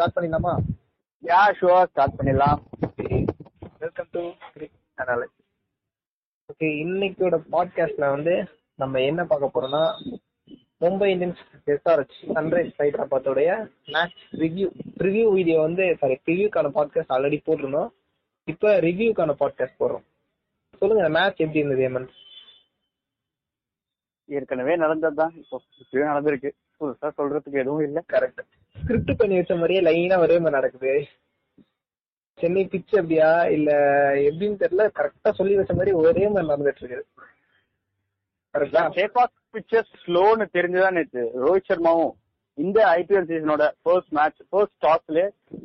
Start பண்ணிடலாமா? Yeah sure, start பண்ணிடலாம். Welcome to cricket analysis. Okay, இன்னைக்கோட பாட்காஸ்ட்ல வந்து நம்ம என்ன பார்க்க போறோம்னா, மும்பை இந்தியன்ஸ் எஸ்ஆர்ஹெச் சன்ரைஸ் ஹைதராபாத்தோடைய மேட்ச் ரிவ்யூ வீடியோ வந்து ரிவ்யூக்கான பாட்காஸ்ட் ஆல்ரெடி போட்டிருந்தோம். இப்போ ரிவ்யூக்கான பாட்காஸ்ட் போடுறோம். சொல்லுங்க, அந்த மேட்ச் எப்படி இருந்தது ஹேமந்த்? ஏற்கனவே நடந்ததுதான், இப்போ நடந்திருக்கு, புதுசா சொல்றதுக்கு எதுவும் இல்லை. கரெக்ட், ஸ்கிரிப்ட் பண்ணி வச்ச மாதிரியே லைனா ஒரே மாதிரி நடக்குது. சென்னை பிச் அப்படியா இல்ல எப்படின்னு தெரியல, கரெக்டா சொல்லி வச்ச மாதிரி ஒரே மாதிரி நடந்துட்டு இருக்குது. ஸ்லோன்னு தெரிஞ்சுதான் நேற்று ரோஹித் சர்மாவும் இந்த ஐபிஎல் சீசனோட ஃபர்ஸ்ட் மேட்ச் ஃபர்ஸ்ட் டாஸ்ல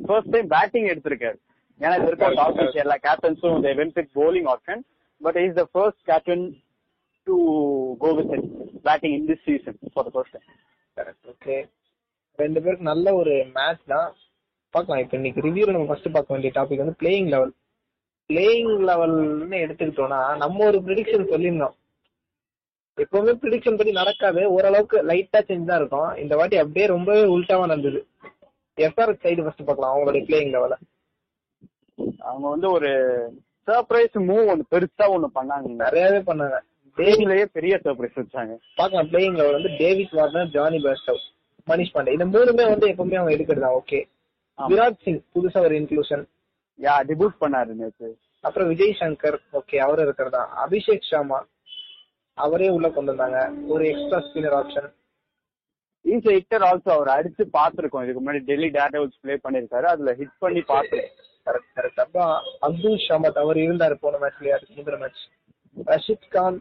ஃபர்ஸ்ட் டைம் பேட்டிங் எடுத்திருக்காரு. ஏன்னா இது இருக்க டாஸ் எல்லா கேப்டன்ஸும் they went with bowling option, but he is the first captain to go with it, batting in this season for the first time. Correct. Okay, ரெண்டு பேருக்கு நல்ல ஒரு மேட்ச் தான் பார்க்கலாம். இப்போ இன்னைக்கு ரிவ்யூல நம்ம ஃபர்ஸ்ட் பார்க்க வேண்டிய டாபிக் வந்து பிளேயிங் லெவல். பிளேயிங் லெவல்னு எடுத்துக்கிட்டோம்னா நம்ம ஒரு ப்ரெடிக்ஷன் சொல்லியிருந்தோம். எப்பவுமே ப்ரிடிக்ஷன் பத்தி நடக்காது, ஓரளவுக்கு லைட்டா சேஞ்ச் தான் இருக்கும். இந்த வாட்டி அப்படியே ரொம்பவே உல்டாவா நடந்தது. எஸ்ஆர்எஸ் சைடு ஃபர்ஸ்ட் பார்க்கலாம் அவங்களுடைய பிளேயிங் லெவல. அவங்க வந்து ஒரு சர்ப்ரைஸ் மூவ் ஒன்று பெருசா ஒன்று பண்ணாங்க, நிறையவே பண்ணாங்க. டேவிட்லயே பெரிய சர்ப்ரைஸ் வச்சாங்க. பார்க்கலாம் பிளேயிங் லெவல் வந்து David Warner, Johnny Bairstow, Manish Pandey, இந்த மூணுமே வந்து எப்பவுமே அவங்க எடுக்கிறது தான். ஓகே, விராட் சிங் புதுசா ஒரு இன்க்ளூஷன் டிபியூட் பண்ணாரு நேற்று. அப்புறம் விஜய் சங்கர், ஓகே அவரு இருக்கிறதா. அபிஷேக் சர்மா அவரே உள்ள கொண்டு வந்தாங்க, ஒரு extra spinner option. Is hitter also, அவர் அடிச்சு பாத்துருக்கோம் இதுக்கு முன்னாடி, டெல்லி டேர்டெவில்ஸ் ப்ளே பண்ணிருக்காரு, அதுல ஹிட் பண்ணி பாத்துருக்கோம். Correct correct. அப்புறம் அப்துல் சமத் அவர் இருந்தாரு போன மேட்ச்லயா முதல் மேட்ச். ரஷித் கான்,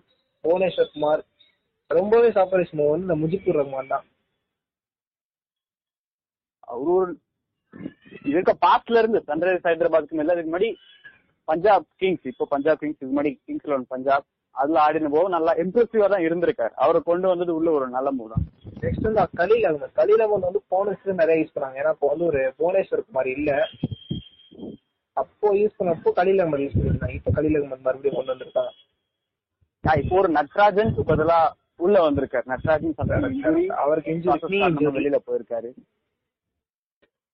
புவனேஸ்வர் குமார், ரொம்பவே சர்ப்ரைஸ் மூவ் வந்து இந்த முஜிபுர் ரஹ்மான் தான். அவரு இதுக்கு பாஸ்ட்ல இருந்து சன்ரைசர்ஸ் ஹைதராபாத்துக்கு மேல இதுக்கு முன்னாடி பஞ்சாப் கிங்ஸ், இப்போ பஞ்சாப் கிங்ஸ், இதுக்கு முன்னாடி கிங்ஸ் லெவன் பஞ்சாப், அதுல ஆடின போது நல்லா இம்ப்ரெசிவா தான் இருந்திருக்காரு. அவரை கொண்டு வந்தது உள்ள ஒரு நல்ல மூவ் தான். நெக்ஸ்ட் வந்து கலீல் அகமத். கலீல் அகமத் வந்து போனஸ்ல நிறைய யூஸ் பண்ணாங்க. ஏன்னா இப்போ வந்து ஒரு புவனேஸ்வர் குமார் இல்ல, அப்போ யூஸ் பண்ணப்போ கலீல் அகமத் யூஸ் பண்ணிருந்தாங்க. இப்ப கலீல் அகமத் மறுபடியும் கொண்டு வந்திருக்காங்க. இப்போ ஒரு நட்ராஜன் இப்பதெல்லாம் உள்ள வந்திருக்காரு. நட்ராஜன் சொல்றாரு அவருக்கு வெளியில போயிருக்காரு.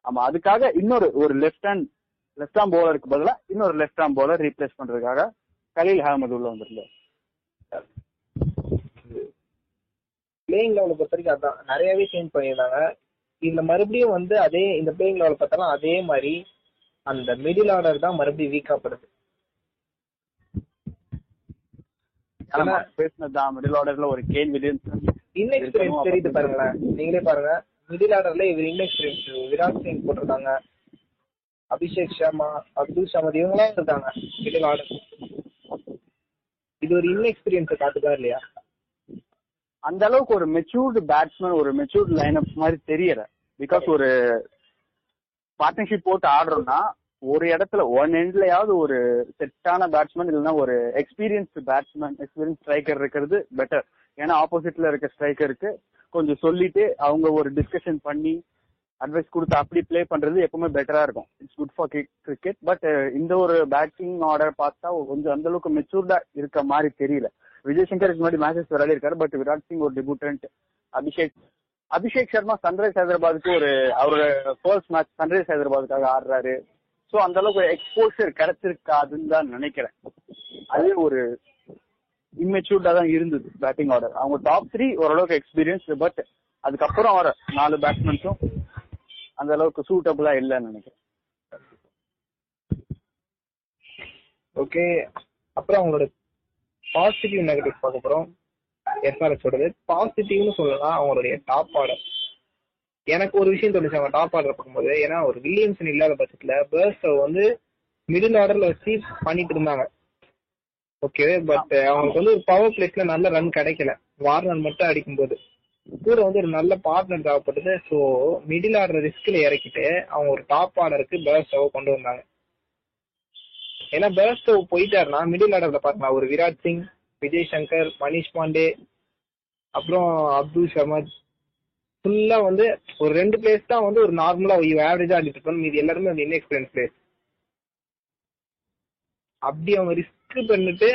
ஆமா, அதுக்காக இன்னொரு ஒரு லெப்ட் ஹேண்ட் பவுலருக்கு பதிலா இன்னொரு லெப்ட் ஹேண்ட் பவுலர் ரீப்ளேஸ் பண்றதுக்காக கலீல் அகமது உள்ள வந்திருந்தார். பிளேயிங் லெவல பொறுத்த வரைக்கும் அதான் நிறையவே சேஞ்ச் பண்ணிருந்தாங்க. இதுல மறுபடியும் வந்து அதே இந்த பிளேயிங் லெவல பார்த்தாலும் அதே மாதிரி அந்த மிடில் ஆர்டர் தான் மறுபடியும் வீக்காப்படுது. பேசினதுதான் மிடில் ஆர்டர்ல ஒரு கேன் வில்லியம்ஸ் இன்எக்ஸ்பீரியன்ஸ் தெரியுது பாருங்களேன். நீங்களே பாருங்க மிடில் ஆர்டர்ல இவர் இன்எக்ஸ்பீரியன்ஸ். விராட் சிங் போட்டிருந்தாங்க, அபிஷேக் சர்மா, அப்துல் சமத், இவங்களாம் இருக்காங்க மிடில் ஆர்டர். இது ஒரு இன்எக்ஸ்பீரியன்ஸை காட்டுதா இல்லையா? அந்த அளவுக்கு ஒரு மெச்சூர்டு பேட்ஸ்மேன், ஒரு மெச்சூர்டு லைனப் மாதிரி தெரியல. பிகாஸ் ஒரு பார்ட்னர்ஷிப் போட்டு ஆடுறோம்னா ஒரு இடத்துல ஒன் எண்ட்லயாவது ஒரு செட்டான பேட்ஸ்மேன் இல்லைன்னா ஒரு எக்ஸ்பீரியன்ஸ்டு பேட்ஸ்மேன், எக்ஸ்பீரியன்ஸ் ஸ்ட்ரைக்கர் இருக்கிறது பெட்டர். ஏன்னா ஆப்போசிட்ல இருக்க ஸ்ட்ரைக்கருக்கு கொஞ்சம் சொல்லிட்டு அவங்க ஒரு டிஸ்கஷன் பண்ணி அட்வைஸ் கொடுத்து அப்படி பிளே பண்றது எப்பவுமே பெட்டரா இருக்கும். It's good for cricket. But இந்த ஒரு பேட்டிங் ஆர்டர் பார்த்தா கொஞ்சம் அந்த அளவுக்கு மெச்சூர்டா இருக்க மாதிரி தெரியல. விஜய் சங்கர் முன்னாடி மேட்சஸ் விளையாடி இருக்காரு, பட் விராட் சிங் ஒரு டிபூட்டன்ட். அபிஷேக் சர்மா சன்ரைஸ் ஹைதராபாத்துக்கு அவரோட ஃபர்ஸ்ட் மேட்ச் சன்ரைஸ் ஹைதராபாத்துக்காக ஆடுறாரு. ஸோ அந்த அளவுக்கு எக்ஸ்போஷர் கிடைச்சிருக்காதுன்னு தான் நினைக்கிறேன். அதே ஒரு இம்மெச்சூர்டா தான் இருந்தது பேட்டிங் ஆர்டர். அவங்க டாப் த்ரீ ஓரளவுக்கு எக்ஸ்பீரியன்ஸ், பட் அதுக்கப்புறம் வர நாலு பேட்ஸ்மேன்ஸும் அந்த அளவுக்கு சூட்டபிளா இல்லன்னு நினைக்கிறேன். ஓகே, அப்புறம் அவங்களோட பாசிட்டிவ் நெகட்டிவ் பார்க்க போறோம். எஸ்ஆர்எஸ் சொல்றது பாசிட்டிவ்னு சொல்லலாம் அவங்களுடைய டாப் ஆர்டர். எனக்கு ஒரு விஷயம் தோணுச்சு அவங்க டாப் ஆர்டர் பார்க்கும்போது. ஏன்னா ஒரு வில்லியம்சன் இல்லாத பட்சத்துல பேர்ஸ்டவ் வந்து மிடில் ஆர்டர்ல வச்சு பண்ணிட்டு இருந்தாங்க. ஓகே, பட் அவங்களுக்கு வந்து ஒரு பவர் பிளேஸ்ல நல்ல ரன் கிடைக்கல. வார்னர் மட்டும் அடிக்கும்போது கூட வந்து ஒரு நல்ல பார்ட்னர் தேவைப்பட்டது. ஸோ மிடில் ஆர்டர் ரிஸ்க்ல இறக்கிட்டு அவங்க ஒரு டாப் ஆர்டருக்கு பேர்ஸ்டவ் கொண்டு வந்தாங்க. ஏன்னா பேர்ஸ்டவ் போயிட்டாருன்னா மிடில் ஆர்டர்ல பாருங்க ஒரு விராட் சிங், விஜய் சங்கர், மனிஷ் பாண்டே, அப்புறம் அப்துல் சமத், ஃபுல்லா வந்து ஒரு ரெண்டு பிளேஸ் தான் வந்து ஒரு நார்மலா ஆவரேஜா ஆடிட்டு இருப்பாங்க. மீது எல்லாருமே வந்து இன்எக்ஸ்பீரியன்ஸ் பிளேஸ். அப்படி அவங்க ரிஸ்க் பண்ணிட்டு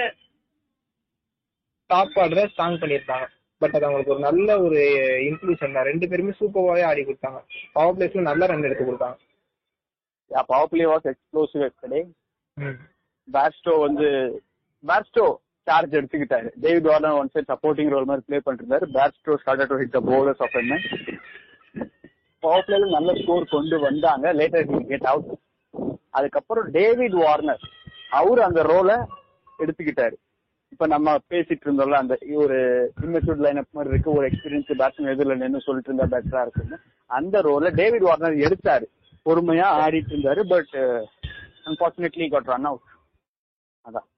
டாப் ஆர்டரை ஸ்ட்ராங் பண்ணியிருந்தாங்க. பட் அது அவங்களுக்கு ஒரு நல்ல ஒரு இன்க்ளூஷன் தான். ரெண்டு பேருமே சூப்பராகவே ஆடி கொடுத்தாங்க. பவர் பிளேஸ்ல நல்லா ரன் எடுத்து கொடுத்தாங்க. Power play was explosive yesterday. Bairstow charge எடுத்துக்கிட்டாரு. David Warner one side supporting role மாதிரி பிளே பண்ணிருந்தாரு. Bairstow started to hit the bowlers of in power பிளேல நல்ல ஸ்கோர் கொண்டு வந்தாங்க. Later he get out. அதுக்கப்புறம் டேவிட் வார்னர் அவரு அந்த ரோலை எடுத்துக்கிட்டாரு. இப்ப நம்ம பேசிட்டு இருந்தோம்ல, அந்த ஒரு இன்வெஸ்ட் லைன் அப் மாதிரி இருக்கு, ஒரு எக்ஸ்பீரியன்ஸ் பேட்ஸ்மேன் எதிரில் நின்று சொல்லிட்டு இருந்தா பெட்டரா இருக்குன்னு அந்த ரோல டேவிட் வார்னர் எடுத்தாரு. பொறுமையா ஆடிட்டு இருந்தாரு. But unfortunately got run out. அதான்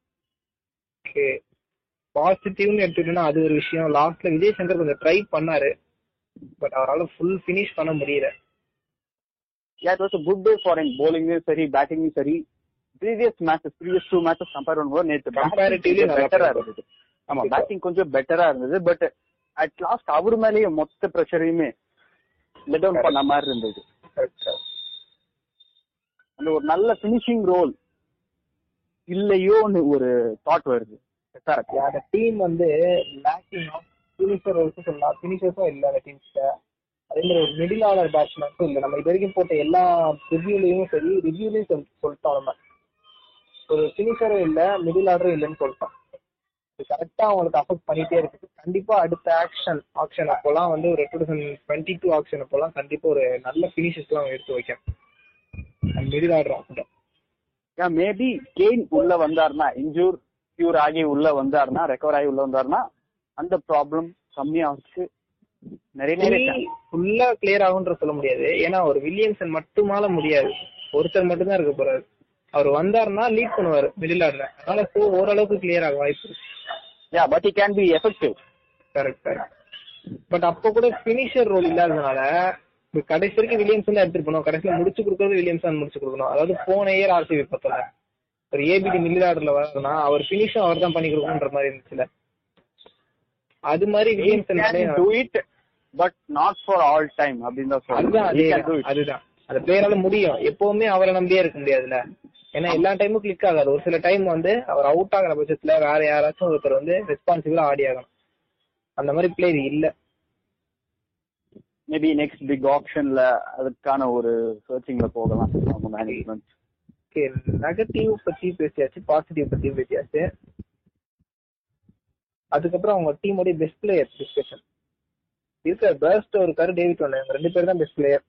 பாசிட்டிவ்னு எடுத்துக்கிட்டோம்னா அது ஒரு விஷயம். லாஸ்ட்ல விஜய் சங்கர் கொஞ்சம் ட்ரை பண்ணாரு, பட் அவரால் ஃபுல் ஃபினிஷ் பண்ண முடியல. It was a good day for him. போலிங்கும் சரி பேட்டிங்கும் சரி. ப்ரீவியஸ் டூ மேட்சஸ் கம்பேர் பண்ணும்போது நேற்று கம்பேரிட்டிவ்லி பெட்டரா இருந்தது. ஆமா, பேட்டிங் கொஞ்சம் பெட்டரா இருந்தது. பட் அட் லாஸ்ட் அவர் மேலேயே மொத்த பிரஷரையுமே லெட் டவுன் பண்ண மாதிரி இருந்தது. அந்த ஒரு நல்ல ஃபினிஷிங் ரோல் இல்லையோன்னு ஒரு தாட் வருது. அந்த டீம் வந்து லேக்கிங் ஆஃப் ஃபினிஷர் ரோல்ஸ் சொல்லலாம். ஃபினிஷர்ஸும் இல்லை அந்த டீம்ஸ்ல. அதே மாதிரி ஒரு மிடில் ஆர்டர் பேட்ஸ்மேன்ஸும் இல்லை. நம்ம இது வரைக்கும் போட்ட எல்லா ரிவ்யூலையும் சரி, ரிவ்யூலையும் சொல்லிட்டோம், நம்ம ஒரு ஃபினிஷரும் இல்லை மிடில் ஆர்டரும் இல்லைன்னு சொல்லிட்டோம். இது கரெக்டாக அவங்களுக்கு அஃபெக்ட் பண்ணிட்டே இருக்குது. கண்டிப்பாக அடுத்த ஆக்ஷன் அப்போலாம் வந்து ஒரு 2022 ஆக்ஷன் அப்போலாம் கண்டிப்பாக ஒரு நல்ல ஃபினிஷஸ்லாம் அவங்க எடுத்து வைக்கணும். மிடில் ஆர்டரும் கூட மேபி கெயின் உள்ள வந்தாருனா, இன்ஜூர் கியூர் ஆகி உள்ள வந்தாருனா, ரெக்கவர் ஆகி உள்ள வந்தாருனா அந்த ப்ராப்ளம் கம்மியாச்சு. ஃபுல்லா கிளியர் ஆகுன்ற சொல்ல முடியாது. ஏன்னா ஒரு வில்லியம்சன் மட்டுமால முடியாது, ஒருத்தர் மட்டும்தான் இருக்க போறாரு. அவர் வந்தாருன்னா லீட் பண்ணுவாரு மிடில் ஆர்டர். அதனால ஓரளவுக்கு கிளியர் ஆக வாய்ப்பு. Yeah but he can be effective. Correct. But அப்ப கூட ஃபினிஷர் ரோல் இல்லாததுனால கடைசி வரைக்கும் வில்லியம்சன் தான் எடுத்துட்டு போனோம். கடைசியில முடிச்சு கொடுக்கறது வில்லியம்சன் முடிச்சு கொடுக்கணும். அதாவது போன இயர் ஆர்சிபி பார்த்தோம்ல, ஒரு ஏபிடி மிடில் ஆர்டர்ல வரதுன்னா அவர் ஃபினிஷும் அவர் தான் பண்ணி கொடுக்கணுன்ற மாதிரி இருந்துச்சுல. அது மாதிரி Williamson do it but not for all time அப்படின்னு தான் சொல்றாங்க. அதுதான் அந்த பிளேயரால முடியும். எப்பவுமே அவரை நம்பியே இருக்க முடியாதுல. ஏன்னா எல்லா டைமும் கிளிக் ஆகாது. ஒரு சில டைம் வந்து அவர் அவுட் ஆகிற பட்சத்துல வேற யாராச்சும் ஒருத்தர் வந்து ரெஸ்பான்சிபிளா ஆடி ஆகணும். அந்த மாதிரி பிளேயர் இல்ல. மேபி நெக்ஸ்ட் பிக் ஆப்ஷன்ல அதுக்கான ஒரு சர்ச்சிங்ல போகலாம் அவங்க மேனேஜ்மெண்ட். ஓகே, நெகட்டிவ் பத்தி பேசியாச்சு, பாசிட்டிவ் பத்தி பேசியாச்சு. அதுக்கப்புறம் அவங்க டீமோட பெஸ்ட் பிளேயர் டிஸ்கஷன் இருக்க. பெர்ஸ்டோ இருக்காரு, டேவிட் வார்னர், ரெண்டு பேரும் தான் பெஸ்ட் பிளேயர்.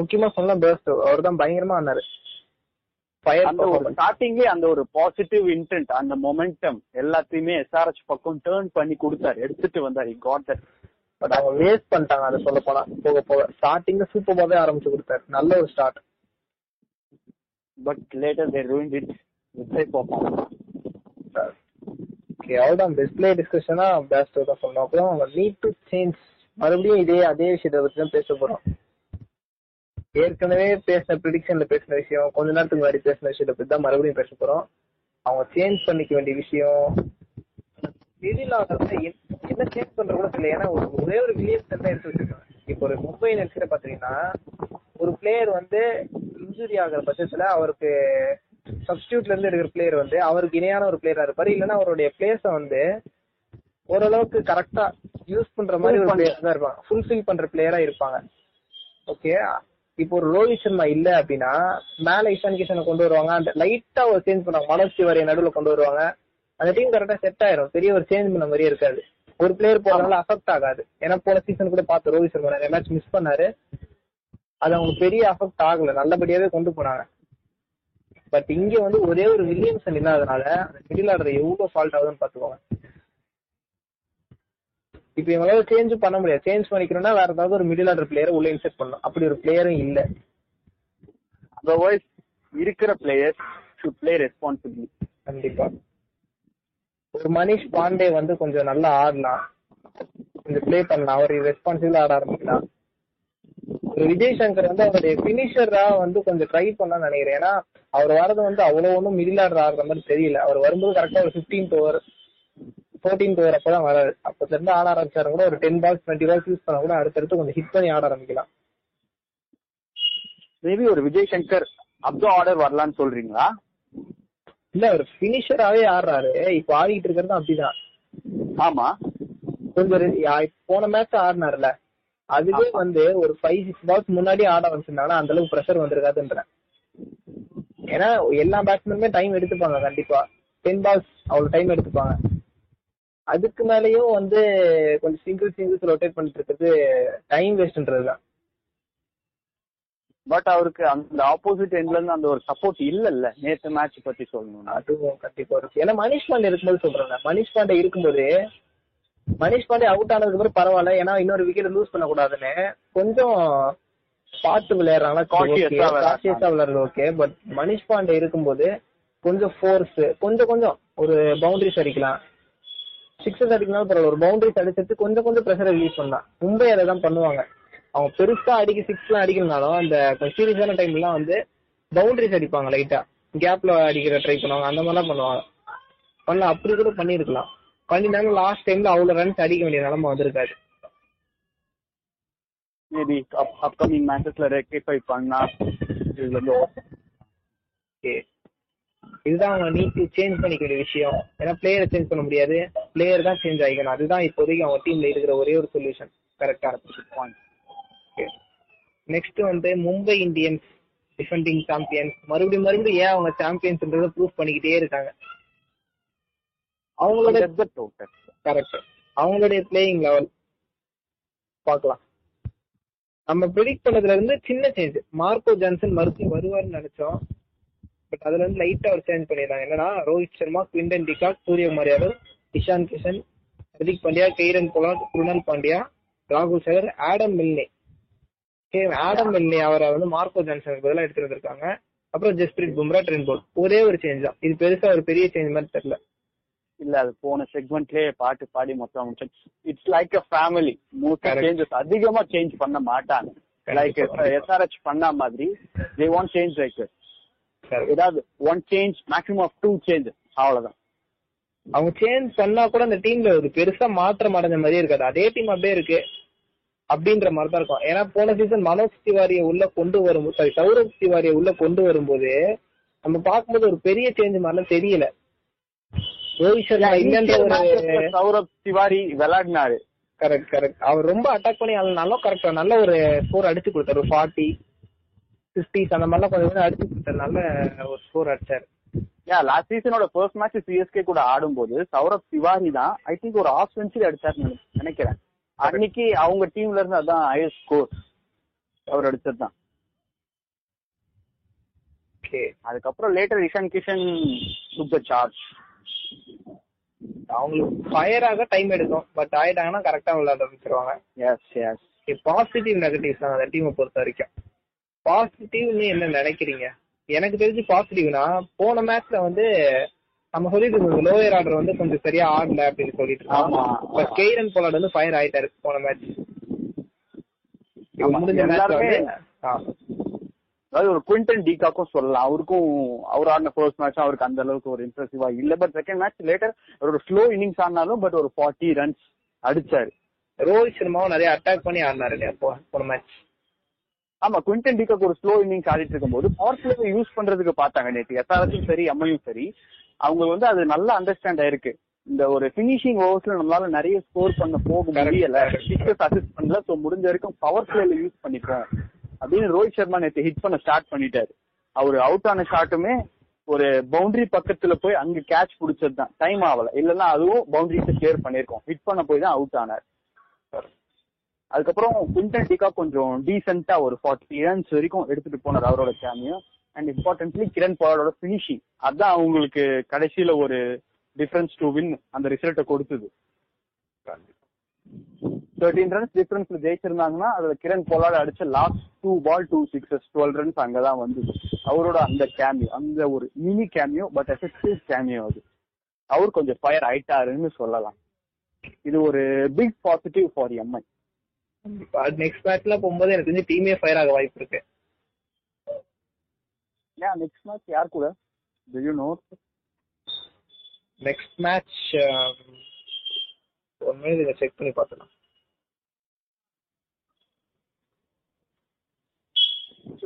முக்கியமா சொல்லலாம் பெர்ஸ்டோ, அவர் தான் பயங்கரமா ஆனாரு. ஸ்டார்டிங்லயே அந்த ஒரு பாசிட்டிவ் இன்டென்ட், அந்த மொமெண்டம் எல்லாத்தையுமே எஸ்ஆர்எச் பக்கம் டர்ன் பண்ணி கொடுத்தாரு, எடுத்துட்டு வந்தாரு. Got that. பட் அவங்க வேஸ்ட் பண்ணிட்டாங்க. அதை சொல்ல போனா போக போக ஸ்டார்டிங்ல சூப்பராவே ஆரம்பிச்சு கொடுத்தாரு. நல்ல ஒரு start. But later they ruined it with the performance. Okay, அவ்வளோ தான். பெஸ்ட் பிளேயர் டிஸ்கஷனா பெஸ்ட் தான் சொன்னோம். அப்புறம் அவங்க நீட் டு சேஞ்ச், மறுபடியும் அதே விஷயத்தை பத்தி தான் பேச போறோம். ஏற்கனவே பேசின ப்ரெடிக்ஷன்ல பேசின விஷயம், கொஞ்ச நேரத்துக்கு முன்னாடி பேசின விஷயத்தை பத்தி தான் மறுபடியும் பேச போறோம். அவங்க சேஞ்ச் பண்ணிக்க வேண்டிய விஷயம் என்ன சேஞ்ச் பண்ற கூட தெரியல. ஏன்னா ஒரே ஒரு வில்லியம்சன் தான் எடுத்து வச்சிருக்காங்க. இப்போ ஒரு மும்பை இந்தியன்ஸ்ல பாத்தீங்கன்னா ஒரு பிளேயர் வந்து இன்ஜுரி ஆகிற பட்சத்துல அவருக்கு சப்ஸ்டியூட்ல இருந்து எடுக்கிற பிளேயர் வந்து அவருக்கு இணையான ஒரு பிளேயரா இருப்பாரு. இல்லைன்னா அவருடைய பிளேஸ வந்து ஓரளவுக்கு கரெக்டா யூஸ் பண்ற மாதிரி ஒரு பிளேயர் தான் இருப்பாங்க, ஃபுல்ஃபில் பண்ற பிளேயரா இருப்பாங்க. ஓகே, இப்போ ஒரு ரோஹித் சர்மா இல்ல அப்படின்னா மேல இஷான் கிஷனை கொண்டு வருவாங்க. அந்த லைட்டா ஒரு சேஞ்ச் பண்ணுவாங்க. மனோஜ் திவாரியை நடுவுல கொண்டு வருவாங்க. அந்த டீம் கரெக்டா செட் ஆயிரும். பெரிய ஒரு சேஞ்ச் பண்ண மாதிரியே இருக்காது. ஒரு பிளேயர் போறதுனால அஃபெக்ட் ஆகாது. ஏன்னா போன சீசன் கூட பார்த்து ரோஹித் சர்மா நிறைய மேட்ச் மிஸ் பண்ணாரு. அது அவங்களுக்கு பெரிய அஃபெக்ட் ஆகல, நல்லபடியாவே கொண்டு போனாங்க. பட் இங்க வந்து ஒரே ஒரு வில்லியம்சன் இல்லாதனால அந்த மிடில் ஆர்டர் எவ்வளவு ஃபால்ட் ஆகுதுன்னு பாத்துக்கோங்க. இப்ப இவங்களால சேஞ்ச் பண்ண முடியாது. சேஞ்ச் பண்ணிக்கணும்னா வேற ஏதாவது ஒரு மிடில் ஆர்டர் பிளேயரை உள்ள இன்செர்ட் பண்ணலாம். அப்படி ஒரு பிளேயரும் இல்ல. அதர்வைஸ் இருக்கிற பிளேயர் should play responsibly. கண்டிப்பா ஒரு மனிஷ் பாண்டே வந்து கொஞ்சம் நல்லா ஆடலாம், கொஞ்சம் பிளே பண்ணலாம், அவர் ரெஸ்பான்சிபிளா ஆட ஆரம்பிக்கலாம். ஒரு விஜய் சங்கர் வந்து அவருடைய பினிஷரா வந்து கொஞ்சம் ட்ரை பண்ண நினைக்கிறேன். ஏன்னா அவர் வரது வந்து அவ்வளவு ஒன்றும் மிடில் ஆர்டர் ஆடுற மாதிரி தெரியல. அவர் வரும்போது கரெக்டா ஒரு 15th over 14th over அப்பதான் வராது. அப்பத்துல இருந்து ஆட ஆரம்பிச்சாரு கூட ஒரு 10 balls 20 balls யூஸ் பண்ண கூட அடுத்தடுத்து கொஞ்சம் ஹிட் பண்ணி ஆட ஆரம்பிக்கலாம். மேபி ஒரு விஜய் சங்கர் அப்தோ ஆர்டர் வரலான்னு சொல்றீங்களா? இல்ல ஒரு பினிஷராவே ஆடுறாரு. இப்ப ஆடிட்டு இருக்கிறது அப்படிதான். ஆமா, கொஞ்சம் போன மேட்ச் ஆடினாருல, அதுவே வந்து ஒரு 5-6 balls முன்னாடி ஆட ஆரம்பிச்சிருந்தாங்கன்னா அந்த அளவுக்கு ப்ரெஷர் வந்திருக்காதுன்றேன். ஏன்னா எல்லா பேட்ஸ்மேனுமே டைம் எடுத்துப்பாங்க, கண்டிப்பா 10 balls அவ்வளவு டைம் எடுத்துப்பாங்க. அதுக்கு மேலேயும் வந்து கொஞ்சம் சிங்கிள்ஸ் ரொட்டேட் பண்ணிட்டு இருக்கிறது டைம் வேஸ்ட்ன்றதுதான். பட் அவருக்கு அந்த ஆப்போசிட் எண்ட்ல இருந்து அந்த ஒரு சப்போர்ட் இல்ல. நேற்று மேட்ச் பத்தி சொல்லணும், அதுவும் கண்டிப்பா இருக்கு. ஏன்னா மனிஷ் பாண்டே இருக்கும்போது சொல்றாங்க, மனிஷ் பாண்டே இருக்கும்போது மனிஷ் பாண்டே அவுட் ஆனதுக்கு அப்புறம் பரவாயில்ல, ஏன்னா இன்னொரு விக்கெட் லூஸ் பண்ண கூடாதுன்னு கொஞ்சம் பார்த்து விளையாடுறாங்க, கான்சியஸா விளையாடுறது ஓகே. பட் மனிஷ் பாண்டே இருக்கும்போது கொஞ்சம் ஃபோர்ஸ் கொஞ்சம் ஒரு பவுண்டரிஸ் அடிக்கலாம், சிக்ஸஸ் அடிக்கனாலும் பரவாயில்ல, ஒரு பவுண்டரிஸ் அடிச்சிட்டு கொஞ்சம் ப்ரெஷர் ரிலீஸ் பண்ணலாம். மும்பை அதை தான் பண்ணுவாங்க, அவங்க பெருசா அடிக்க சிக்ஸ்லாம் அடிக்கிறனாலும் அந்த சீரியஸான டைம்லாம் வந்து பவுண்டரிஸ் அடிப்பாங்க, லைட்டா கேப்ல அடிக்கிற ட்ரை பண்ணுவாங்க, அந்த மாதிரிலாம் பண்ணுவாங்க. பண்ணலாம், அப்படி கூட பண்ணிருக்கலாம். பண்ணினாங்க லாஸ்ட் டைம்ல அவ்வளவு ரன்ஸ் அடிக்க வேண்டிய நிலைமை வந்திருக்காரு. மேபி அப்கமிங் மேட்சஸ்ல ரெக்டிஃபை பண்ணா இதுதான் நீட் சேஞ்ச் பண்ணிக்க வேண்டிய விஷயம். ஏன்னா பிளேயரை சேஞ்ச் பண்ண முடியாது, பிளேயர் தான் சேஞ்ச் ஆகிக்கணும். அதுதான் இப்போதைக்கு அவங்க டீம்ல இருக்கிற ஒரே ஒரு சொல்யூஷன். கரெக்டா இருக்கும். நெக்ஸ்ட் வந்து மும்பை இந்தியன்ஸ் டிஃபெண்டிங் சாம்பியன்ஸ் மறுபடியும் ஏன் அவங்க சாம்பியன்ஸ்ன்றத ப்ரூவ் பண்ணிக்கிட்டே இருக்காங்க. அவங்களோட கரெக்ட், அவங்களுடைய பிளேயிங் லெவல் பார்க்கலாம். நம்ம ப்ரெடிக்ட் பண்ணதுல இருந்து சின்ன சேஞ்ச், மார்க்கோ ஜான்சன் மறுபடியும் வருவாருன்னு நினைச்சோம், பட் அதுல இருந்து லைட்டா ஒரு சேஞ்ச் பண்ணிருந்தாங்க. என்னன்னா Rohit Sharma, Quinton de Kock, Suryakumar Yadav, Ishan Kishan, Hardik Pandya, Kieron Pollard, Krunal Pandya, ராகுல் Chahar, Adam Milne. Adam Milne அவரை வந்து மார்க்கோ ஜான்சனுக்கு பதிலாக எடுத்துட்டு வந்திருக்காங்க. அப்புறம் ஜஸ்பிரிட் பும்ரா, ட்ரெண்ட் போல்ட். ஒரே ஒரு சேஞ்ச் தான், இது பெருசா ஒரு பெரிய சேஞ்ச் மாதிரி தெரியல. இல்ல அது போன செக்மெண்ட்லயே பாட்டு பாடி மொத்தம் it's like a family. Changes அதிகமா சேஞ்ச் பண்ண மாட்டாங்க, லைக் எஸ்ஆர்எச் பண்ண மாதிரி தே வாண்ட் சேஞ்ச் லைக் ஏதாவது one change, maximum of 2 changes, அவ்வளவுதான். அவங்க சேஞ்ச் பண்ணா கூட அந்த டீம்ல ஒரு பெருசா மாற்றம் அடைஞ்ச மாதிரியே இருக்காது, அதே டீம் அப்படியே இருக்கு அப்படின்ற மாதிரி தான் இருக்கும். ஏன்னா போன சீசன் மனோஜ் திவாரியை உள்ள கொண்டு வரும்போது, சௌரவ் திவாரியை உள்ள கொண்டு வரும்போது நம்ம பார்க்கும்போது ஒரு பெரிய சேஞ்ச் மாதிரிலாம் தெரியல. ரோஹித் சர்மா இல்ல, சௌரவ் திவாரி விளையாடினாரு. Correct correct. அவர் ரொம்ப அட்டாக் பண்ணி அதனால கரெக்டா நல்ல ஒரு ஸ்கோர் அடிச்சு கொடுத்தாரு, 40, 50 அந்த மாதிரிலாம் கொஞ்சம் அடிச்சு கொடுத்தாரு, நல்ல ஒரு ஸ்கோர் அடிச்சாரு. லாஸ்ட் சீசனோட ஃபர்ஸ்ட் மேட்ச் சிஎஸ்கே கூட ஆடும்போது சௌரவ் திவாரி தான் ஐ திங்க் ஒரு ஹாஃப் செஞ்சுரி அடிச்சாருன்னு நினைக்கிறேன். அன்னைக்கு அவங்க டீம்ல இருந்து அதான் ஹையஸ்ட் ஸ்கோர் அவர் அடிச்சதுதான். அதுக்கப்புறம் later Ishan Kishan super charge. அவங்களுக்கு ஃபயராக டைம் எடுக்கும், பட் ஆயிட்டாங்கன்னா கரெக்டா விளையாட ஆரம்பிச்சிருவாங்க. S S. பாசிட்டிவ் நெகட்டிவ்ஸ் தான் அந்த டீமை பொறுத்த வரைக்கும். பாசிட்டிவ்னு என்ன நினைக்கிறீங்க? எனக்கு தெரிஞ்சு பாசிட்டிவ்னா போன மேட்ச்ல வந்து நம்ம சொல்லிட்டு இருக்கோம் லோயர் ஆர்டர் வந்து கொஞ்சம் சரியா ஆடல அப்படின்னு சொல்லிட்டு இருக்கோம். கெய்ரன் போலார்ட் வந்து ஃபயர் ஆயிட்டாரு போன மேட்ச். அதாவது ஒரு குவிண்டன் டி காக்கும் சொல்லலாம், அவருக்கும் அவர் ஆடின ஃபர்ஸ்ட் மேட்ச் அவருக்கு அந்த அளவுக்கு ஒரு இம்ப்ரெசிவா இல்ல. பட் செகண்ட் மேட்ச் லேட்டர் ஒரு ஸ்லோ இன்னிங்ஸ் ஆனாலும் பட் ஒரு 40 runs அடிச்சாரு. ரோஹித் சர்மாவும் நிறைய அட்டாக் பண்ணி ஆடினாரு போன மேட்ச். ஆமா, குவிண்டன் டி காக் ஒரு ஸ்லோ இன்னிங்ஸ் ஆடிட்டு இருக்கும்போது பவர் பிளேவை யூஸ் பண்றதுக்கு பார்த்தாங்க நேற்று. எஸ்ஆர்எஸும் சரி, எம்ஐயும் சரி, அவங்களுக்கு வந்து அது நல்லா அண்டர்ஸ்டாண்ட் ஆயிருக்கு. இந்த ஒரு பினிஷிங் ஓவர்ஸ்ல நம்மளால நிறைய ஸ்கோர் பண்ண போக முடியல, சிக்ஸஸ் அசிஸ்ட் பண்ணல, ஸோ முடிஞ்ச வரைக்கும் பவர் பிளேல யூஸ் பண்ணிக்கிறோம் அப்படின்னு ரோஹித் சர்மா நேற்று ஹிட் பண்ண ஸ்டார்ட் பண்ணிட்டாரு. அவரு அவுட் ஆன ஷாட்டுமே ஒரு பவுண்டரி பக்கத்துல போய் அங்க கேட்ச் பிடிச்சது தான், டைம் ஆகல, இல்லைன்னா அதுவும் பவுண்டரிஸை கிளியர் பண்ணிருக்கோம். ஹிட் பண்ண போய் தான் அவுட் ஆனார். அதுக்கப்புறம் குவிண்டன் டி காக் கொஞ்சம் டீசென்டா ஒரு 40 runs வரைக்கும் எடுத்துட்டு போனார் அவரோட சாமியும். அண்ட் இம்பார்ட்டன்ட்லி கிரண் போலார்டோட பினிஷிங் அதான் அவங்களுக்கு கடைசியில ஒரு டிஃபரன்ஸ் டு வின் அந்த ரிசல்ட்டை கொடுத்தது. 13 runs டிஃபரன்ஸ்ல ஜெயிச்சிருந்தாங்கன்னா அதுல கிரண் போலார்டு அடிச்ச லாஸ்ட் 2 balls 2 sixes 12 runs அங்கதான் வந்தது. அவரோட அந்த கேமியோ, அந்த ஒரு mini cameo but effective cameo, அது அவர் கொஞ்சம் ஃபயர் ஆயிட்டாருன்னு சொல்லலாம். இது ஒரு big positive for MI. Next மேட்ச்ல போகும்போது எனக்கு தெரிஞ்சு டீமே ஃபயர் ஆக வாய்ப்பு இருக்கு. Next match யார் கூட? Do you know? Next match ஒன்னுமே செக் பண்ணி பார்த்தலாம்.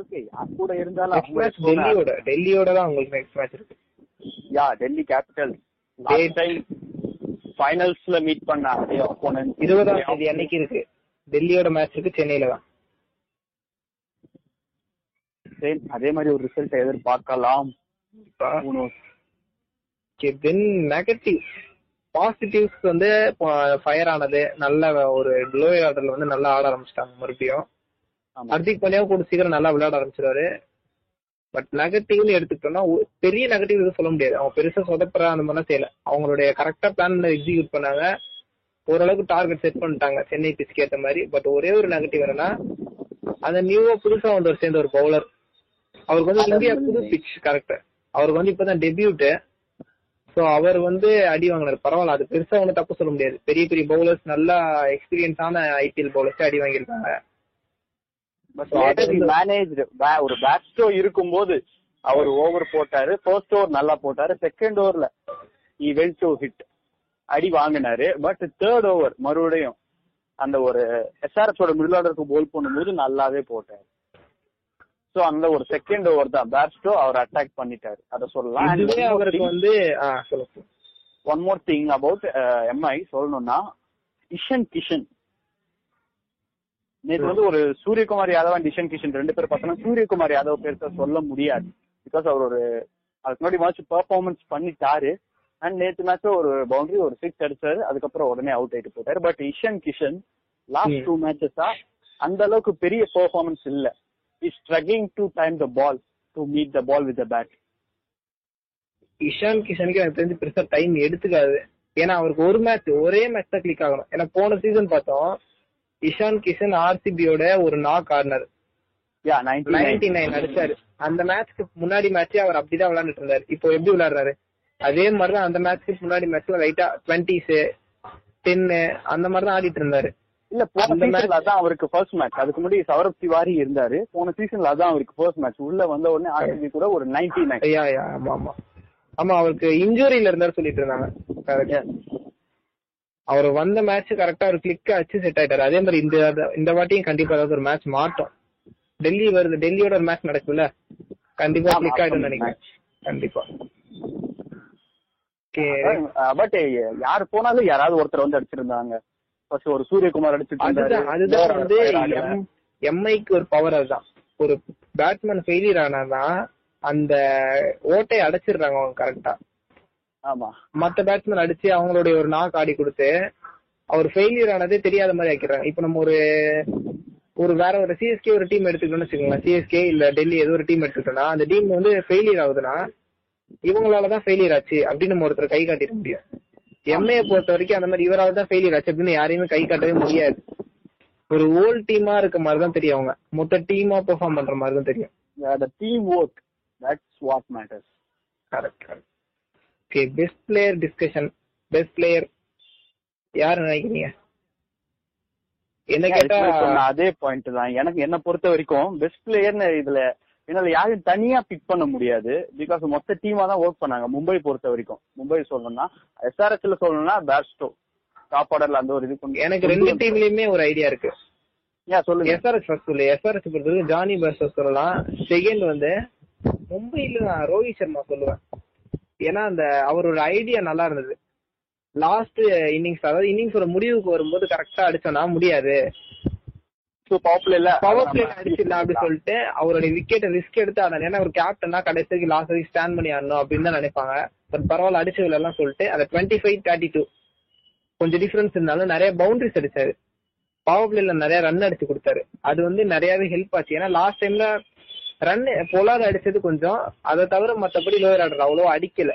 Okay, யார் கூட இருந்தாலும் டெல்லியோட தான் உங்களுக்கு நெக்ஸ்ட் மேட்ச் இருக்கு. டெல்லி கேபிட்டல் ஃபைனல்ஸ்ல மீட் பண்ணாங்க. 20ஆம் தேதி அன்னைக்கு இருக்கு டெல்லியோட மேட்ச், இருக்கு சென்னையில தான். சேம் அதே மாதிரி ஒரு ரிசல்ட் எதிர்பார்க்கலாம். நெகட்டிவ் பாசிட்டிவ்ஸ் வந்து ஃபயர் ஆனது, நல்ல ஒரு க்ளோரி ஆர்டர்ல வந்து நல்லா ஆட ஆரம்பிச்சிட்டாங்க மறுபடியும். ஹர்திக் பாண்டியா கூட சீக்கிரம் நல்லா விளையாட ஆரம்பிச்சிருவாரு. பட் நெகட்டிவ்னு எடுத்துக்கிட்டோம்னா பெரிய நெகட்டிவ் இது சொல்ல முடியாது. அவங்க பெருசா சொதப்புற அந்த மாதிரிலாம் செய்யல, அவங்களுடைய கரெக்டா பிளான் எக்ஸிக்யூட் பண்ணாங்க, ஓரளவுக்கு டார்கெட் செட் பண்ணிட்டாங்க சென்னை பிச்சுக்கு ஏற்ற மாதிரி. பட் ஒரே ஒரு நெகட்டிவ் என்னன்னா அந்த நியூவா புதுசா வந்து சேர்ந்த ஒரு பவுலர், அவருக்கு வந்து இந்தியா புது பிச் கரெக்ட், அவருக்கு வந்து இப்பதான் டெபியூட். ஸோ அவர் வந்து அடி வாங்கினாரு, பரவாயில்ல, அது பெருசா ஒன்றும் தப்பு சொல்ல முடியாது. பெரிய பெரிய பவுலர்ஸ் நல்லா எக்ஸ்பீரியன்ஸான ஐபிஎல் பவுலர்ஸ் அடி வாங்கியிருக்காங்க. ஒரு பேட்ஸ்டோ இருக்கும் போது அவர் ஓவர் போட்டாரு, ஃபர்ஸ்ட் ஓவர் நல்லா போட்டாரு, செகண்ட் ஓவர்ல வென்ட் ஹிட் அடி வாங்கினாரு. பட் தேர்ட் ஓவர் மறுபடியும் அந்த ஒரு எஸ்ஆர்எஸ் ஓட மிடில் ஆர்டருக்கு போல் பண்ணும்போது நல்லாவே போட்டாரு. சோ அந்த ஒரு செகண்ட் ஓவர் தான் பேட்ஸ்டோ அவர் அட்டாக் பண்ணிட்டாரு, அதை சொல்லலாம். அவருக்கு வந்து one more thing about MI சொல்லணும்னா இஷன் கிஷன் நேற்று வந்து ஒரு சூரியகுமார் யாதவ் அண்ட் இஷன் கிஷன் ரெண்டு பேர் பார்த்தோம்னா சூரியகுமார் யாதவ் பேர் தான் சொல்ல முடியாது. பிகாஸ் அவர் ஒரு அதுக்கு முன்னாடி மேட்ச் பெர்ஃபார்மன்ஸ் பண்ணிட்டாரு அண்ட் நேற்று மேட்ச் ஒரு பவுண்டரி ஒரு சிக்ஸ் அடிச்சாரு, அதுக்கப்புறம் உடனே அவுட் ஆயிட்டு போட்டாரு. But Ishan Kishan last two மேட்சஸா அந்த அளவுக்கு பெரிய பெர்ஃபார்மன்ஸ் இல்ல. He's struggling to time the ball, to meet the ball with the bat. Ishan கிஷனுக்கு எனக்கு தெரிஞ்சு பெருசா டைம் எடுத்துக்காது, ஏன்னா அவருக்கு ஒரு மேட்ச் ஒரே மேட்ச் தான் கிளிக் ஆகணும். ஏன்னா போன சீசன் பார்த்தோம் இஷான் கிஷன் ஆர்சிபியோட ஒரு நாக் ஆர்னர் 99 அடிச்சாரு. அந்த மேட்ச்க்கு முன்னாடி மேட்சே அவர் அப்படிதான் விளையாண்டுட்டு இருந்தாரு. இப்போ எப்படி விளையாடுறாரு அதே மாதிரிதான் அந்த மேட்ச்க்கு முன்னாடி மேட்சும் லைட்டா 20s 10 அந்த மாதிரிதான் ஆடிட்டு இருந்தாரு. இல்ல போன சீசன்ல அதான் அவருக்கு ஃபர்ஸ்ட் மேட்ச், அதுக்கு முன்னாடி சௌரவ் திவாரி இருந்தாரு. போன சீசன்ல அதான் அவருக்கு ஃபர்ஸ்ட் மேட்ச் உள்ள வந்த உடனே ஆர்சிபி கூட ஒரு 99 அவருக்கு இன்ஜூரியில இருந்தாரு சொல்லிட்டு இருந்தாங்க. அவர் வந்த மேட்ச் கரெக்டா ஒரு கிளிக் ஆச்சு, செட் ஆயிட்டாரு. அதே மாதிரி இந்த வாட்டியும் கண்டிப்பா ஏதாவது ஒரு மேட்ச் மாட்டோம். டெல்லி வருது, டெல்லியோட ஒரு மேட்ச் நடக்கும்ல, கண்டிப்பா கிளிக் ஆயிடும் நினைக்கிறேன். கண்டிப்பா பட் யாரு போனாலும் யாராவது ஒருத்தர் வந்து அடிச்சிருந்தாங்க. ஒரு சூரியகுமார் அடிச்சுட்டு எம்ஐக்கு ஒரு பவர், அதுதான் ஒரு பேட்ஸ்மேன் ஃபெயிலியர் ஆனாதான் அந்த ஓட்டை அடைச்சிடுறாங்க அவங்க கரெக்டா. ஆமா, மத்த பேட்ஸ்மேன் அடிச்சு அவங்களுடைய ஒரு நாக் ஆடி கொடுத்து அவர் ஃபெயிலியர் ஆனதே தெரியாத மாதிரி ஆக்கிடுறாங்க. இப்ப நம்ம ஒரு வேற ஒரு சிஎஸ்கே ஒரு டீம் எடுத்துக்கிட்டோம்னு வச்சுக்கோங்களேன், சிஎஸ்கே இல்ல டெல்லி ஏதோ ஒரு டீம் எடுத்துக்கிட்டோம்னா அந்த டீம் வந்து ஃபெயிலியர் ஆகுதுன்னா இவங்களாலதான் ஃபெயிலியர் ஆச்சு அப்படின்னு நம்ம ஒருத்தர் கை காட்டிட முடியும். எம்ஏயை பொறுத்த வரைக்கும் அந்த மாதிரி இவரால் தான் ஃபெயிலியர் ஆச்சு அப்படின்னு யாரையுமே கை காட்டவே முடியாது. ஒரு ஓல்ட் டீமா இருக்க மாதிரி தான் தெரியும், அவங்க மொத்த டீமா பெர்ஃபார்ம் பண்ற மாதிரி தான் தெரியும். அந்த team work that's what matters. Correct. Okay, best player discussion. Best player யாரு நினைக்கிறீங்க? என்ன கேட்டா அதே பாயிண்ட் தான். எனக்கு என்ன பொறுத்த வரைக்கும் பெஸ்ட் பிளேயர்னு இதுல என்னால யாரும் தனியா பிக் பண்ண முடியாது. பிகாஸ் மொத்த டீமா தான் ஒர்க் பண்ணாங்க. மும்பை பொறுத்த வரைக்கும் மும்பை சொல்லணும்னா எஸ்ஆர்எஸ்ல சொல்லணும்னா பேட்ஸ்டோ டாப் ஆர்டர்ல அந்த ஒரு இது பண்ணி எனக்கு ரெண்டு டீம்லயுமே ஒரு ஐடியா இருக்கு. ஏன் சொல்லுங்க? எஸ்ஆர்எஸ் ஃபர்ஸ்ட் சொல்லு. எஸ்ஆர்எஸ் பொறுத்தவரைக்கும் ஜானி பாய்ஸ்டோ சொல்லலாம். செகண்ட் வந்து மும்பைல நான் ரோஹித் சர்மா சொல்லுவேன். ஏன்னா அந்த அவரோட ஐடியா நல்லா இருந்தது. லாஸ்ட் இன்னிங்ஸ், அதாவது இன்னிங்ஸோட முடிவுக்கு வரும்போது கரெக்டா அடிச்சோம்னா முடியாது, அவருடைய விக்கெட்டை ரிஸ்க் எடுத்து ஆனா ஏன்னா ஒரு கேப்டனா கடைசி லாஸ்ட் வரைக்கும் ஸ்டாண்ட் பண்ணி ஆடணும் அப்படின்னு தான் நினைப்பாங்க. பட் பரவாயில்ல அடிச்சதுல எல்லாம் சொல்லிட்டு அந்த 25-32 கொஞ்சம் டிஃபரன்ஸ் இருந்தாலும் நிறைய பவுண்டரிஸ் அடிச்சாரு, பவர் பிளேல நிறைய ரன் அடிச்சு கொடுத்தாரு. அது வந்து நிறையவே ஹெல்ப் ஆச்சு. ஏன்னா லாஸ்ட் டைம்ல ரன் பொலார் அடிச்சது கொஞ்சம், அதை தவிர மற்றபடி லோயர் ஆர்டர் அவ்வளோ அடிக்கல.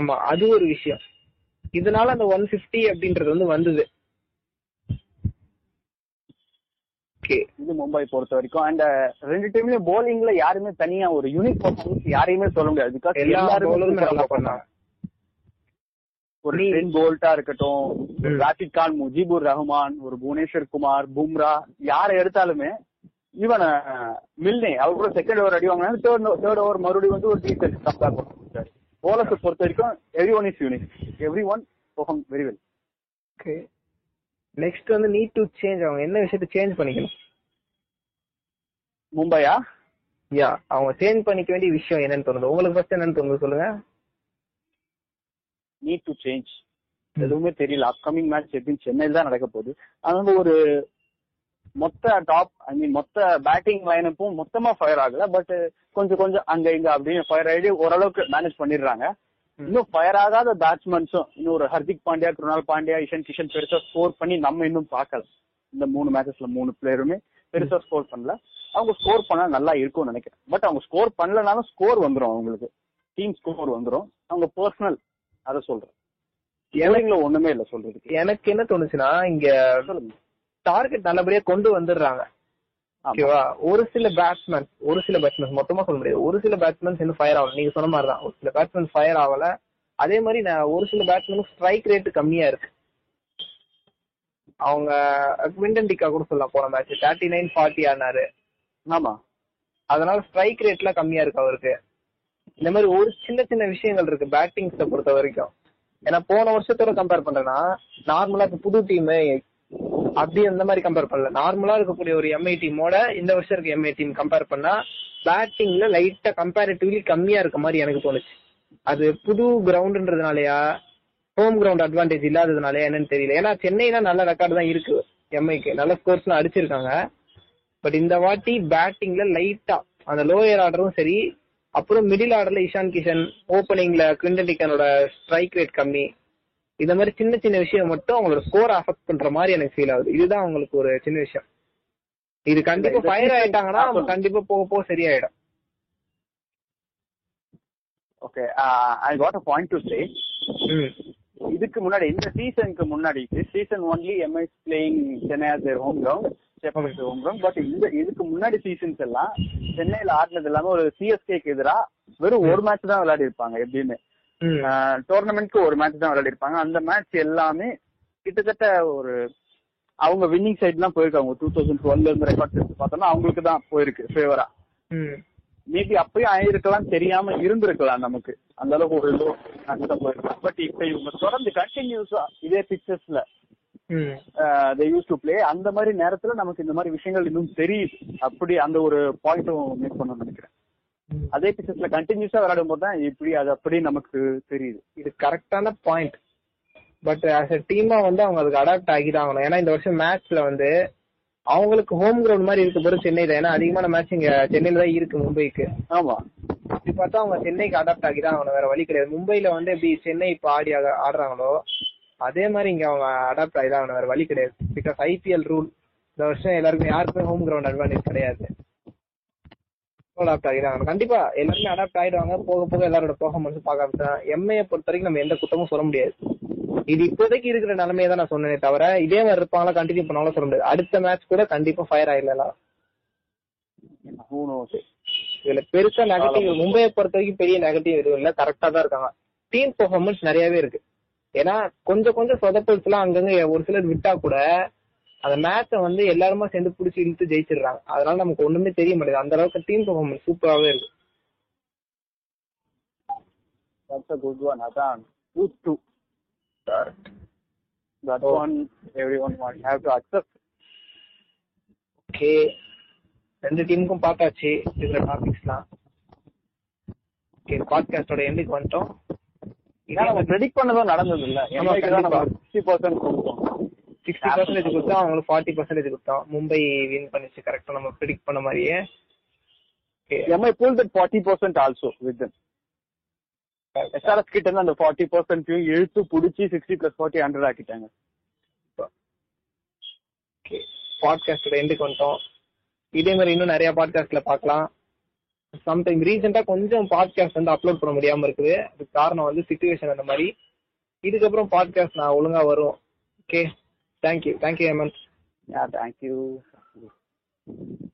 ஆமா, அது ஒரு விஷயம். இதனால அந்த 150 அப்படின்றது வந்து வந்தது. ஓகே, இது மும்பை பொறுத்த வரைக்கும். அண்ட் ரெண்டு டீம்லயும் போலிங்ல யாருமே தனியா ஒரு யூனிக் பர்ஃபார்மன்ஸ் யாரையுமே சொல்ல முடியாது. பிகாஸ் எல்லாரும் பவுலருமே நல்லா பண்ணாங்க. ஒரு ட்ரெண்ட் போல்ட்டா இருக்கட்டும், ராஷித் கான், முஜிபுர் ரஹ்மான், ஒரு புவனேஸ்வர் குமார், பும்ரா, யாரை எடுத்தாலுமே ஈவன் மில்னே அவர் கூட செகண்ட் ஓவர் அடி வாங்கினாலும் தேர்ட் ஓவர் மறுபடியும் வந்து ஒரு டீசென்ட் கம்பேர் பண்ணுறாரு. போலர்ஸை பொறுத்த வரைக்கும் every one is unique, every one perform very well. Okay, next வந்து நீட் டு சேஞ்ச். அவங்க என்ன விஷயத்தை சேஞ்ச் பண்ணிக்கணும் மும்பையா? யா, அவங்க சேஞ்ச் பண்ணிக்க வேண்டிய விஷயம் என்னன்னு தோணுது உங்களுக்கு? ஃபர்ஸ்ட் என்னன்னு தோணுது சொல்லுங்க. நீட் டு சேஞ்ச் எதுவுமே தெரியல. அப்கமிங் மேட்ச் எப்படின்னு சென்னையில் தான் நடக்க போகுது. அதனால ஒரு மொத்த டாப் மொத்த பேட்டிங் லைனுக்கும் மொத்தமா ஃபயர் ஆகல, பட் கொஞ்சம் கொஞ்சம் அங்க இங்க அப்படின்னு ஃபயர் ஆகி ஓரளவுக்கு மேனேஜ் பண்ணிடுறாங்க. இன்னும் ஃபயர் ஆகாத பேட்ஸ்மேன்ஸும் இன்னும் ஒரு ஹர்திக் பாண்டியா, குருணால் பாண்டியா, இஷன் கிஷன் பெருசா ஸ்கோர் பண்ணி நம்ம இன்னும் பார்க்கல. இந்த மூணு மேட்சஸ்ல மூணு பிளேயருமே பெருசா ஸ்கோர் பண்ணல. அவங்க ஸ்கோர் பண்ணா நல்லா இருக்கும்னு நினைக்கிறேன். பட் அவங்க ஸ்கோர் பண்ணலனாலும் ஸ்கோர் வந்துடும், அவங்களுக்கு டீம் ஸ்கோர் வந்துடும். அவங்க பர்சனல் அதை சொல்றேன், எனக்கு ஒண்ணுமே இல்ல சொல்றதுக்கு. எனக்கு என்ன தோணுச்சுன்னா, இங்க டார்கெட் நல்லபடியா கொண்டு வந்துடுறாங்க. ஓகேவா, ஒரு சில பேட்ஸ்மேன் மொத்தமா சொல்ல முடியாது. ஒரு சில பேட்ஸ்மேன்ஸ் இன்னும் ஃபயர் ஆகல, நீங்க சொன்ன மாதிரி தான். ஒரு சில பேட்ஸ்மேன் ஃபயர் ஆகல. அதே மாதிரி ஒரு சில பேட்ஸ்மேனுக்கு ஸ்ட்ரைக் ரேட் கம்மியா இருக்கு. அவங்க குவிண்டன் டி காக் கூட சொல்லலாம், போன மேட்ச் 39-40 ஆனாரு. ஆமா, அதனால ஸ்ட்ரைக் ரேட் எல்லாம் கம்மியா இருக்கு அவருக்கு. இந்த மாதிரி ஒரு சின்ன சின்ன விஷயங்கள் இருக்கு பேட்டிங்ஸை பொறுத்த வரைக்கும். ஏன்னா போன வருஷத்தோட கம்பேர் பண்றேன்னா, நார்மலா இப்ப புது டீம் அப்படி அந்த மாதிரி கம்பேர் பண்ணல. நார்மலா இருக்கக்கூடிய ஒரு எம்ஐ டீமோட இந்த வருஷம் இருக்க எம்ஐ டீம் கம்பேர் பண்ணா பேட்டிங்ல லைட்டா கம்பேரிட்டிவ்லி கம்மியா இருக்க மாதிரி எனக்கு தோணுச்சு. அது புது கிரவுண்ட்ன்றதுனாலயா, ஹோம் கிரவுண்ட் அட்வான்டேஜ் இல்லாததுனாலயா என்னன்னு தெரியல. ஏன்னா சென்னைனா நல்ல ரெக்கார்டு தான் இருக்கு, எம்ஐக்கு நல்ல ஸ்கோர்ஸ் எல்லாம் அடிச்சிருக்காங்க. பட் இந்த வாட்டி பேட்டிங்ல லைட்டா அந்த லோயர் ஆர்டரும் சரி, அப்புறம் மிடில் ஆர்டர்ல இஷான் கிஷன், ஓப்பனிங்ல குவிண்டன் டி காக்கோட ஸ்ட்ரைக் ரேட் கம்மி, இந்த மாதிரி சின்ன சின்ன விஷயம் மட்டும் அவங்களோட ஸ்கோர் அஃபெக்ட் பண்ற மாதிரி எனக்கு ஃபீல் ஆகுது. இதுதான் அவங்களுக்கு ஒரு சின்ன விஷயம். இது கண்டிப்பா ஃபயர் ஆயிட்டாங்கன்னா அவங்க கண்டிப்பா போக போக சரியாயிடும். Okay, I got a point to say. இதுக்கு முன்னாடி, இந்த சீசனுக்கு முன்னாடி, season only MI playing Chennai as their home ground, செப்பகத்து ஹோம் கிரவுண்ட். பட் இந்த இதுக்கு முன்னாடி சீசன்ஸ் எல்லாம் சென்னையில ஆடினது எல்லாமே ஒரு சிஎஸ்கேக்கு எதிராக வெறும் ஒரு மேட்ச் தான் விளையாடி இருப்பாங்க. எப்படின்னு டோர்னமெண்ட்க்கு ஒரு மேட்ச் தான் விளையாடி இருப்பாங்க. அந்த மேட்ச் எல்லாமே கிட்டத்தட்ட ஒரு அவங்க வின்னிங் சைட் தான் போயிருக்காங்க. 2012 இருந்து ரெக்கார்ட் எடுத்து பார்த்தோம்னா அவங்களுக்கு தான் போயிருக்கு ஃபேவரா. மேபி அப்பயும் ஆயிருக்கலாம், தெரியாம இருந்திருக்கலாம் நமக்கு. அந்த அளவுக்கு ஒரு லோ நஷ்டம் போயிருக்கலாம். பட் இப்ப இவங்க தொடர்ந்து கண்டினியூஸா இதே பிக்சர்ஸ்ல they used to play. அந்த மாதிரி நேரத்துல நமக்கு இந்த மாதிரி விஷயங்கள் இன்னும் தெரியுது. அப்படி அந்த ஒரு பாயிண்டும் மேக் பண்ணணும்னு நினைக்கிறேன். அதே பிக்சர்ஸ்ல கண்டினியூஸா விளையாடும் போது தான் இப்படி அது அப்படி நமக்கு தெரியுது. இது கரெக்டான பாயிண்ட். பட் ஆஸ் எ டீமா வந்து அவங்க அதுக்கு அடாப்ட் ஆகிதான் ஆகணும். ஏன்னா இந்த வருஷம் மேட்ச்ல வந்து அவங்களுக்கு ஹோம் கிரவுண்ட் மாதிரி இருக்க போற சென்னையில. ஏன்னா அதிகமான மேட்ச் இங்க சென்னையில தான் இருக்கு மும்பைக்கு. ஆமா, இப்படி பார்த்தா அவங்க சென்னைக்கு அடாப்ட் ஆகிதான் ஆகணும், வேற வழி கிடையாது. மும்பைல வந்து எப்படி சென்னை இப்ப ஆடுறாங்களோ அதே மாதிரி இங்க அவங்க அடாப்ட் ஆகிதான் ஆகணும், வேற வழி கிடையாது. பிகாஸ் ஐபிஎல் ரூல் இந்த வருஷம் எல்லாருக்குமே, யாருக்குமே ஹோம் கிரவுண்ட் அட்வான்டேஜ் கிடையாது. அடாப்ட் ஆகிடுவாங்க கண்டிப்பா, எல்லாருமே அடாப்ட் ஆயிடுவாங்க போக போக. எல்லாரோட பர்ஃபார்மன்ஸ் பார்க்க எம்ஏ பொறுத்த வரைக்கும் நம்ம எந்த குத்தமும் சொல்ல முடியாது. இது இப்போதைக்கு இருக்கிற நிலைமையை தான் நான் சொன்னேனே தவிர, இதே மாதிரி இருப்பாங்களா கண்டினியூ பண்ணாலும் சொல்ல முடியாது. அடுத்த மேட்ச் கூட கண்டிப்பா ஃபயர் ஆயிடலாம். இதுல பெருசா நெகட்டிவ் மும்பையை பொறுத்த வரைக்கும் பெரிய நெகட்டிவ் எதுவும் இல்லை, கரெக்டா தான் இருக்காங்க. டீம் பெர்ஃபார்மன்ஸ் நிறையவே இருக்கு. ஏன்னா கொஞ்சம் கொஞ்சம் சொதப்பல்ஸ் எல்லாம் அங்கங்க ஒரு சிலர் விட்டா கூட அந்த மேட்சை வந்து எல்லாருமா சேர்ந்து பிடிச்சி இழுத்து ஜெயிச்சிடுறாங்க. அதனால நமக்கு ஒண்ணுமே தெரிய மாட்டேங்குது. அந்த அளவுக்கு டீம் பெர்ஃபார்மன்ஸ் சூப்பராகவே இருக்கு. ஓகே, ரெண்டு டீமுக்கும் பார்த்தாச்சு இருக்கிற டாபிக்ஸ்லாம். ஓகே, பாட்காஸ்டோட எண்டுக்கு வந்துட்டோம். நம்ம ப்ரெடிக்ட் பண்ணதும் நடந்தது இல்ல. 60% கொடுத்தோம், 60% கொடுத்தோம், அவங்களுக்கு 40% கொடுத்தோம். மும்பை வின் பண்ணிச்சு கரெக்டா நம்ம ப்ரெடிக்ட் பண்ண மாதிரியே. MI pulled that 40% also with SRS கிட்ட இருந்து அந்த 40% இழுத்து பிடிச்சி 60 + 40 100 ஆக்கிட்டாங்க. ஓகே, பாட்காஸ்டோட எண்டுக்கு வந்துட்டோம். இதே மாதிரி இன்னும் நிறைய பாட்காஸ்ட்ல பார்க்கலாம். சம்டைம் ரீசெண்டா கொஞ்சம் பாட்காஸ்ட் வந்து அப்லோட் பண்ண முடியாம இருக்குது. அதுக்கு காரணம் வந்து சிச்சுவேஷன் அந்த மாதிரி. இதுக்கப்புறம் பாட்காஸ்ட் நான் ஒழுங்கா வரும். Okay, thank you, thank you Hemant. Yeah, thank you.